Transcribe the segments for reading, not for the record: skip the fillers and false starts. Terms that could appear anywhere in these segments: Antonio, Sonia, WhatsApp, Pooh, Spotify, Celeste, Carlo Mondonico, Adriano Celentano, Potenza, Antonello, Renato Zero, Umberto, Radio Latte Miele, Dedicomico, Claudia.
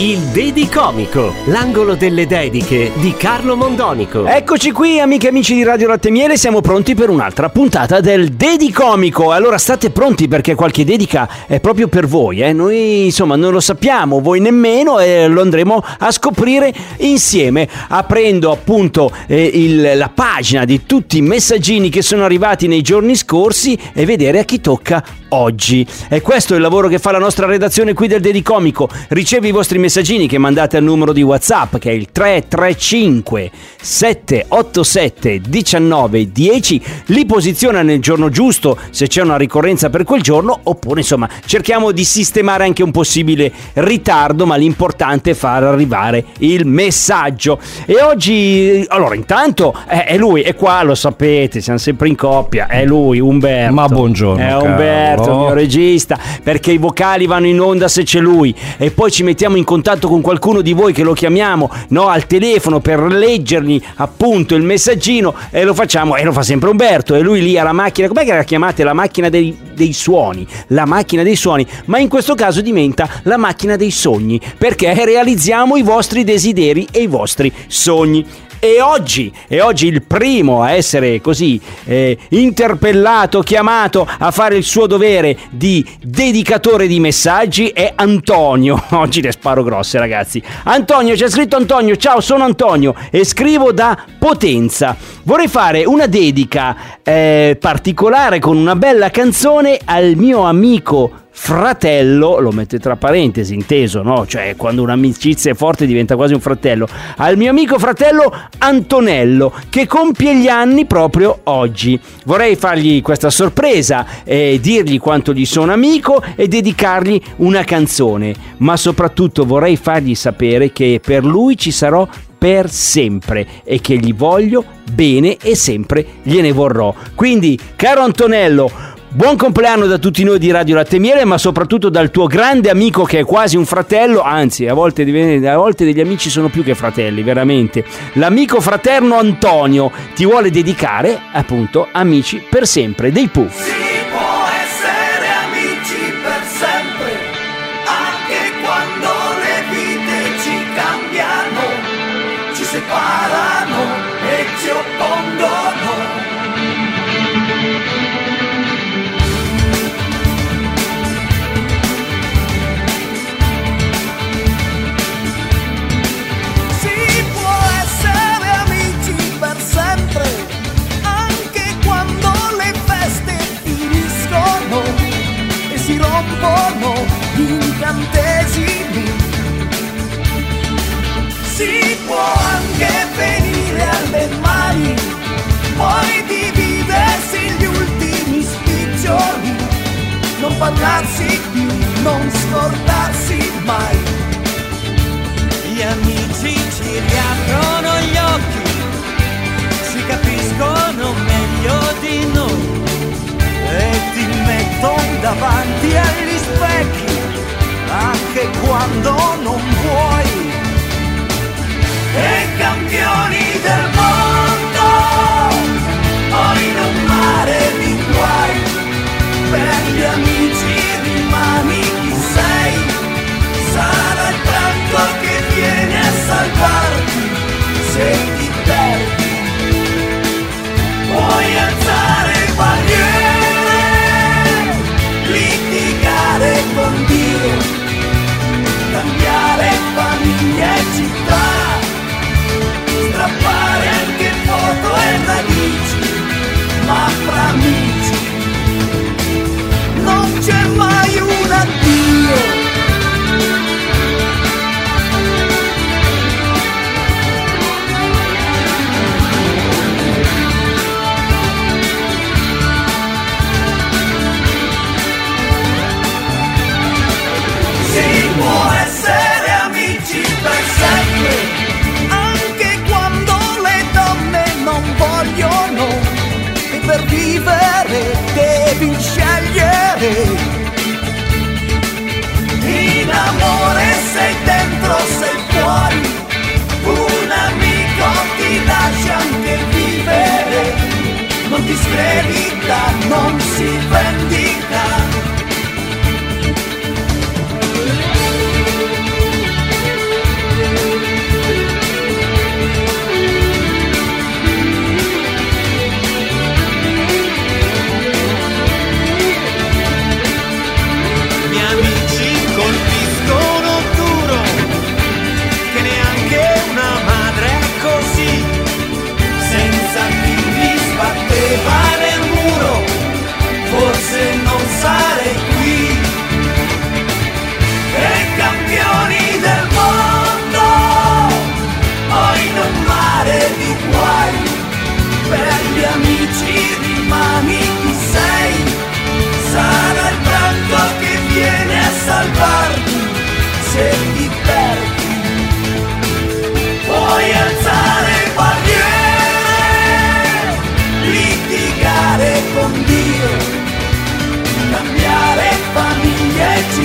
Il Dedicomico, l'angolo delle dediche di Carlo Mondonico. Eccoci qui, amiche e amici di Radio Latte Miele, siamo pronti per un'altra puntata del Dedicomico. Allora state pronti, perché qualche dedica è proprio per voi, eh? Noi insomma non lo sappiamo, voi nemmeno, e lo andremo a scoprire insieme, aprendo appunto la pagina di tutti i messaggini che sono arrivati nei giorni scorsi e vedere a chi tocca oggi. E questo è il lavoro che fa la nostra redazione qui del Dedicomico. Ricevi i vostri messaggini che mandate al numero di WhatsApp, che è il 335 787 1910. Li posiziona nel giorno giusto, se c'è una ricorrenza per quel giorno, oppure insomma cerchiamo di sistemare anche un possibile ritardo, ma l'importante è far arrivare il messaggio. E oggi, allora, intanto è lui, è qua, lo sapete, siamo sempre in coppia, è lui, Umberto. Ma buongiorno, è Umberto, caro, il mio regista, perché i vocali vanno in onda se c'è lui, e poi ci mettiamo in contatto con qualcuno di voi che lo chiamiamo, no, al telefono, per leggergli appunto il messaggino, e lo facciamo, e lo fa sempre Umberto, e lui lì alla macchina, com'è che la chiamate? La macchina dei suoni, la macchina dei suoni, ma in questo caso diventa la macchina dei sogni, perché realizziamo i vostri desideri e i vostri sogni. E oggi il primo a essere così interpellato, chiamato a fare il suo dovere di dedicatore di messaggi è Antonio. Oggi le sparo grosse, ragazzi. Antonio, c'è scritto Antonio: ciao, sono Antonio e scrivo da Potenza. Vorrei fare una dedica particolare con una bella canzone al mio amico fratello, lo mette tra parentesi, inteso, no? Cioè, quando un'amicizia è forte diventa quasi un fratello. Al mio amico fratello Antonello, che compie gli anni proprio oggi. Vorrei fargli questa sorpresa e dirgli quanto gli sono amico e dedicargli una canzone, ma soprattutto vorrei fargli sapere che per lui ci sarò per sempre e che gli voglio bene e sempre gliene vorrò. Quindi, caro Antonello, buon compleanno da tutti noi di Radio Latte Miele, ma soprattutto dal tuo grande amico che è quasi un fratello, anzi a volte degli amici sono più che fratelli, veramente. L'amico fraterno Antonio ti vuole dedicare appunto Amici per sempre dei Pooh. Si può essere amici per sempre anche quando le vite ci cambiano, ci separano e ci oppongono. Incantesimi. Si può anche venire alle mani, poi dividersi gli ultimi spiccioli, non parlarsi più, non scordarsi mai. Gli amici ci riaprono gli occhi, si capiscono meglio di noi e ti mettono davanti agli specchi anche quando non vuoi. E campioni del mondo poi non mare di guai, per gli amici rimani chi sei, sarà il tanto che viene a salvarti se ti perdi. Puoi alzare barriere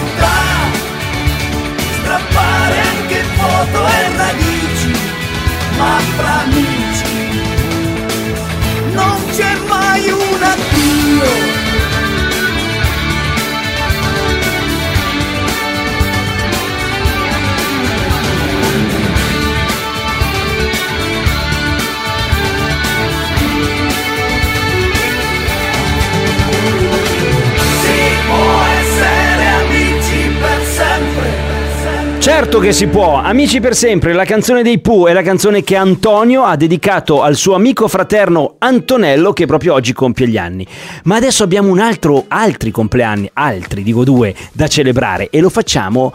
città, strappare anche foto e radici, ma fra amici non c'è mai un addio. Certo che si può, Amici per sempre, la canzone dei Pooh è la canzone che Antonio ha dedicato al suo amico fraterno Antonello, che proprio oggi compie gli anni. Ma adesso abbiamo altri compleanni, due, da celebrare, e lo facciamo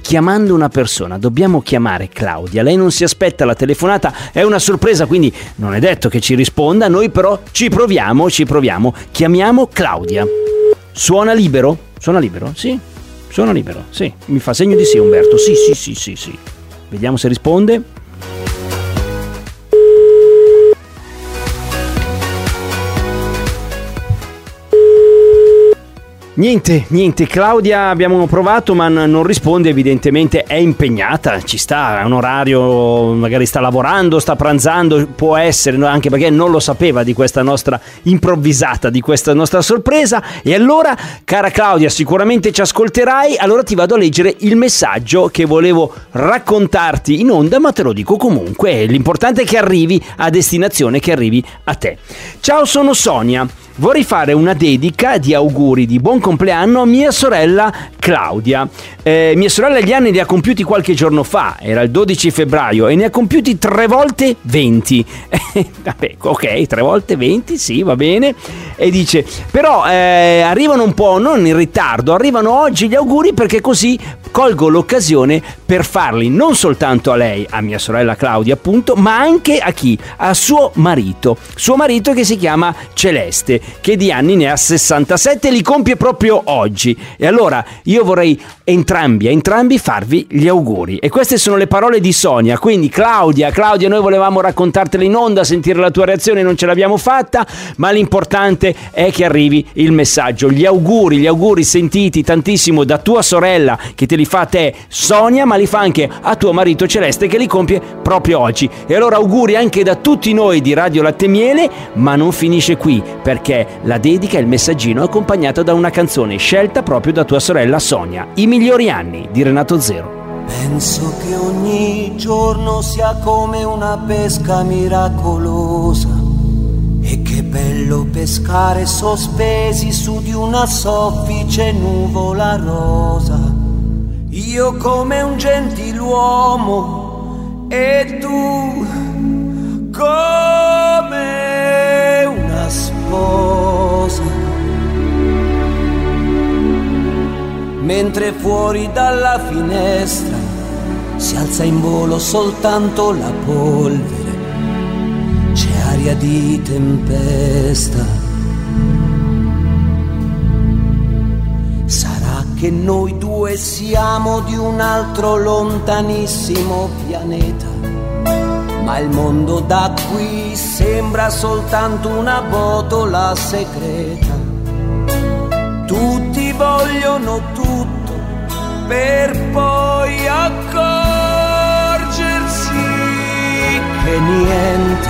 chiamando una persona. Dobbiamo chiamare Claudia, lei non si aspetta la telefonata, è una sorpresa, quindi non è detto che ci risponda, noi però ci proviamo, chiamiamo Claudia. Suona libero? Suona libero? Sì? Sono libero, sì. Mi fa segno di sì, Umberto. Sì. Vediamo se risponde. Niente. Claudia abbiamo provato, ma non risponde, evidentemente è impegnata. Ci sta, è un orario, magari sta lavorando, sta pranzando, può essere, anche perché non lo sapeva di questa nostra improvvisata, di questa nostra sorpresa. E allora, cara Claudia, sicuramente ci ascolterai, allora ti vado a leggere il messaggio che volevo raccontarti in onda, ma te lo dico comunque, l'importante è che arrivi a destinazione, che arrivi a te. Ciao, sono Sonia, vorrei fare una dedica di auguri di buon compleanno a mia sorella Claudia. Mia sorella gli anni li ha compiuti qualche giorno fa, era il 12 febbraio e ne ha compiuti 3 volte 20. Vabbè, ok, 3 volte 20, sì, va bene. E dice, però arrivano un po', non in ritardo, arrivano oggi gli auguri perché così colgo l'occasione per farli non soltanto a lei, a mia sorella Claudia appunto, ma anche a chi? A suo marito che si chiama Celeste, che di anni ne ha 67, li compie proprio oggi. E allora io vorrei a entrambi farvi gli auguri. E queste sono le parole di Sonia. Quindi Claudia, noi volevamo raccontartela in onda, sentire la tua reazione, non ce l'abbiamo fatta, ma l'importante è che arrivi il messaggio. Gli auguri sentiti tantissimo da tua sorella, che te li fa a te Sonia, ma li fa anche a tuo marito Celeste, che li compie proprio oggi. E allora auguri anche da tutti noi di Radio Latte Miele, ma non finisce qui, perché la dedica e il messaggino è accompagnato da una canzone scelta proprio da tua sorella Sonia, I migliori anni di Renato Zero. Penso che ogni giorno sia come una pesca miracolosa, e che bello pescare sospesi su di una soffice nuvola rosa. Io come un gentiluomo e tu come una sposa, mentre fuori dalla finestra si alza in volo soltanto la polvere, c'è aria di tempesta. Sarà che noi due siamo di un altro lontanissimo pianeta, ma il mondo da qui sembra soltanto una botola segreta. Tutti vogliono tutto per poi accorgersi che niente.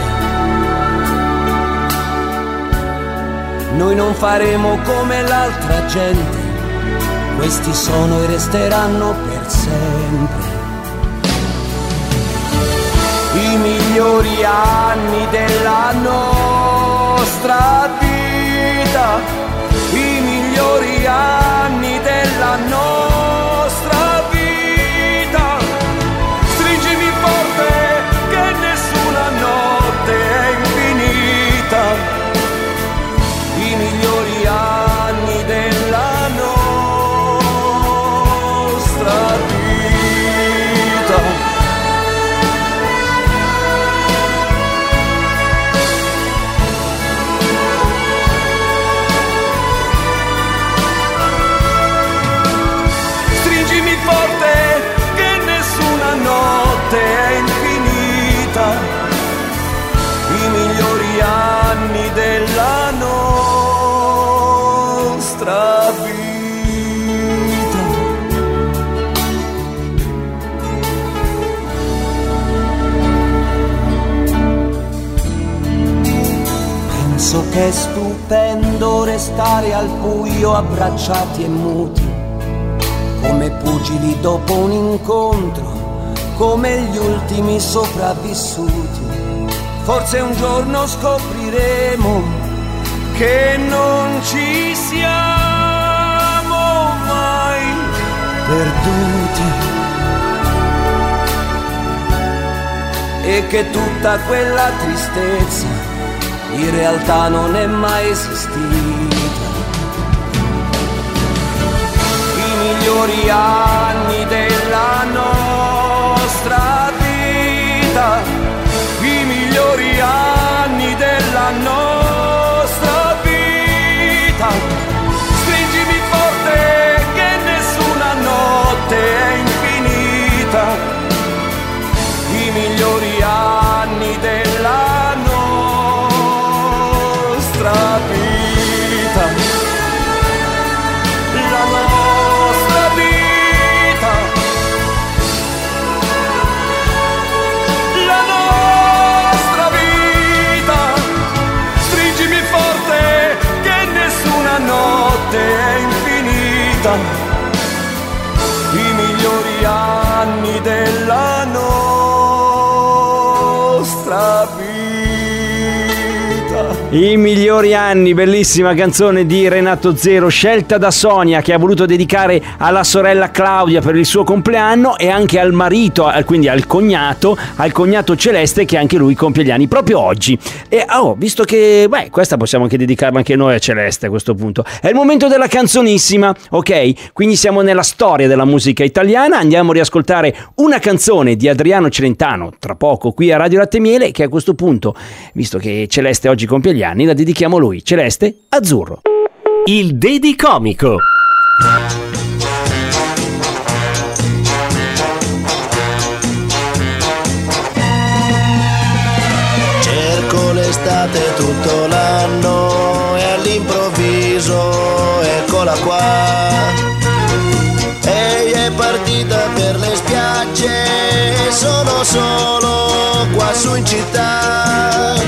Noi non faremo come l'altra gente, questi sono e resteranno per sempre i migliori anni della nostra vita, anni della nostra vita. Stringimi forte che nessuna notte è infinita, i migliori anni della nostra vita. Della nostra vita. È stupendo restare al buio abbracciati e muti, come pugili dopo un incontro, come gli ultimi sopravvissuti. Forse un giorno scopriremo che non ci siamo mai perduti e che tutta quella tristezza in realtà non è mai esistita. I migliori anni della nostra vita, i migliori anni della nostra vita. Stringimi forte che nessuna notte è infinita. I migliori anni della nostra vita, la nostra vita, la nostra vita. Stringimi forte che nessuna notte è infinita. I migliori anni della nostra vita. I migliori anni, bellissima canzone di Renato Zero, scelta da Sonia, che ha voluto dedicare alla sorella Claudia per il suo compleanno e anche al marito, quindi al cognato Celeste, che anche lui compie gli anni proprio oggi. E visto che questa possiamo anche dedicarla anche noi a Celeste, a questo punto è il momento della canzonissima, ok? Quindi siamo nella storia della musica italiana, andiamo a riascoltare una canzone di Adriano Celentano tra poco qui a Radio Latte Miele, che a questo punto, visto che Celeste oggi compie gli anni, la dedichiamo a lui. Celeste, azzurro. Il Dedicomico. Cerco l'estate tutto l'anno e all'improvviso eccola qua. Ehi, è partita per le spiagge e sono solo qua su in città.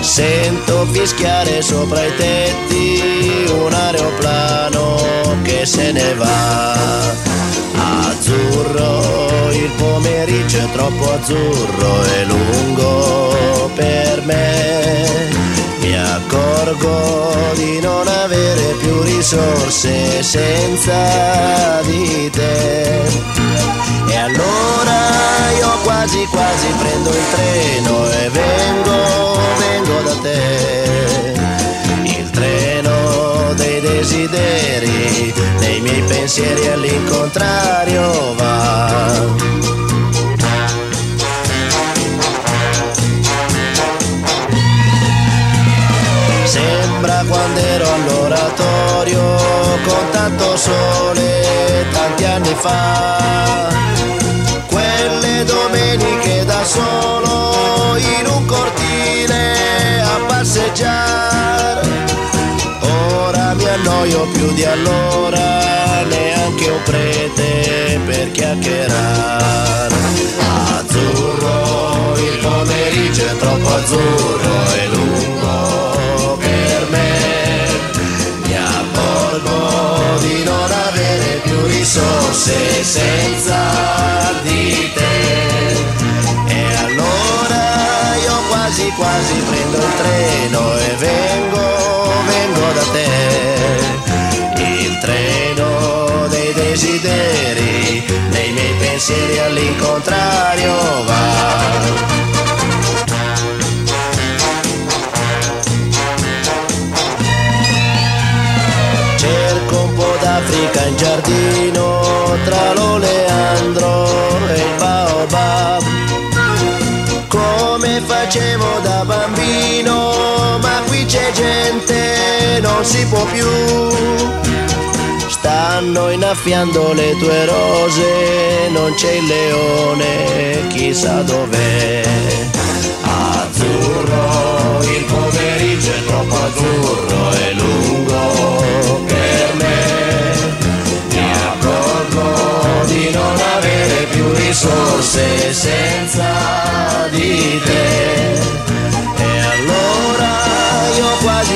Sento fischiare sopra i tetti un aeroplano che se ne va. Azzurro, il pomeriggio è troppo azzurro e lungo per me. Mi accorgo di non avere più risorse senza di te. E allora io quasi quasi prendo il treno e vengo da te. Il treno dei desideri, nei miei pensieri all'incontrario va. Sembra quando ero all'oratorio con tanto sole tanti anni fa. Domeniche da solo in un cortile a passeggiare. Ora mi annoio più di allora, neanche un prete per chiacchierare. Azzurro, il pomeriggio è troppo azzurro e lungo per me. Mi accorgo di non avere più risorse senza di te. Quasi quasi prendo il treno e vengo da te. Il treno dei desideri, nei miei pensieri all'incontrario va. Cerco un po' d'Africa in giardino, tra l'oleandro e il baobab. Come facevo da bambino, ma qui c'è gente, non si può più. Stanno innaffiando le tue rose, non c'è il leone, chissà dov'è. Azzurro, il pomeriggio è troppo azzurro e lungo per me. Mi accorgo di non avere più risorse senza di te. E allora io quasi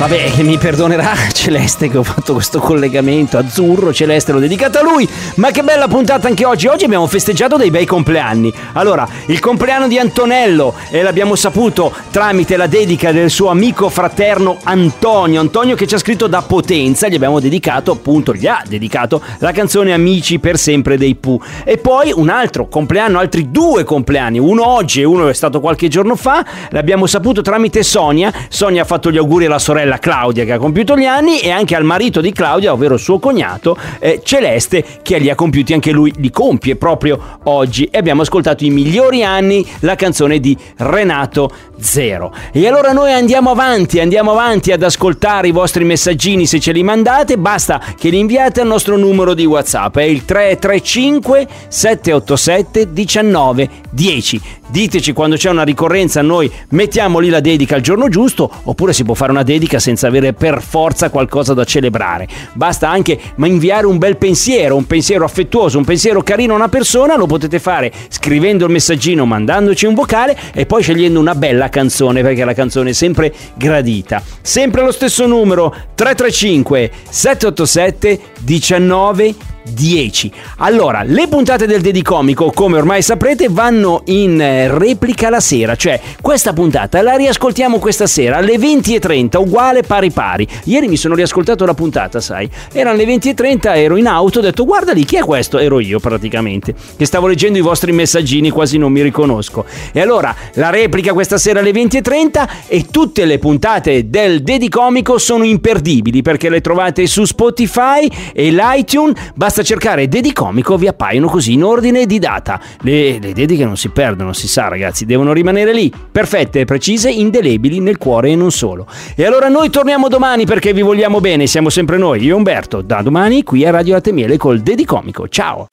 Vabbè, che mi perdonerà Celeste che ho fatto questo collegamento azzurro, Celeste l'ho dedicato a lui. Ma che bella puntata anche oggi. Oggi abbiamo festeggiato dei bei compleanni. Allora, il compleanno di Antonello, e l'abbiamo saputo tramite la dedica del suo amico fraterno Antonio che ci ha scritto da Potenza. Gli ha dedicato la canzone Amici per sempre dei Pooh. E poi un altro compleanno, altri due compleanni, uno oggi e uno è stato qualche giorno fa. L'abbiamo saputo tramite Sonia ha fatto gli auguri alla sorella Claudia che ha compiuto gli anni, e anche al marito di Claudia, ovvero suo cognato Celeste, che li ha compiuti anche lui, li compie proprio oggi. E abbiamo ascoltato I migliori anni, la canzone di Renato Zero. E allora noi andiamo avanti ad ascoltare i vostri messaggini. Se ce li mandate basta che li inviate al nostro numero di WhatsApp, è il 335 787 1910. Diteci quando c'è una ricorrenza, noi mettiamo lì la dedica al giorno giusto, oppure si può fare una dedica senza avere per forza qualcosa da celebrare. Basta anche inviare un bel pensiero, un pensiero affettuoso, un pensiero carino a una persona. Lo potete fare scrivendo il messaggino, mandandoci un vocale e poi scegliendo una bella canzone, perché la canzone è sempre gradita. Sempre lo stesso numero, 335 787 1910. Allora, le puntate del Dedicomico, come ormai saprete, vanno in replica la sera, cioè questa puntata la riascoltiamo questa sera alle 20:30, uguale pari. Ieri mi sono riascoltato la puntata, sai, erano le 20:30, ero in auto, ho detto guarda lì, chi è questo? Ero io praticamente, che stavo leggendo i vostri messaggini, quasi non mi riconosco. E allora la replica questa sera alle 20:30, e tutte le puntate del Dedicomico sono imperdibili perché le trovate su Spotify e l'iTunes. Basta cercare Dedicomico, vi appaiono così in ordine di data. Le dediche non si perdono, si sa ragazzi, devono rimanere lì, perfette, precise, indelebili nel cuore e non solo. E allora noi torniamo domani perché vi vogliamo bene, siamo sempre noi, io e Umberto, da domani qui a Radio Latte Miele col Dedicomico. Ciao!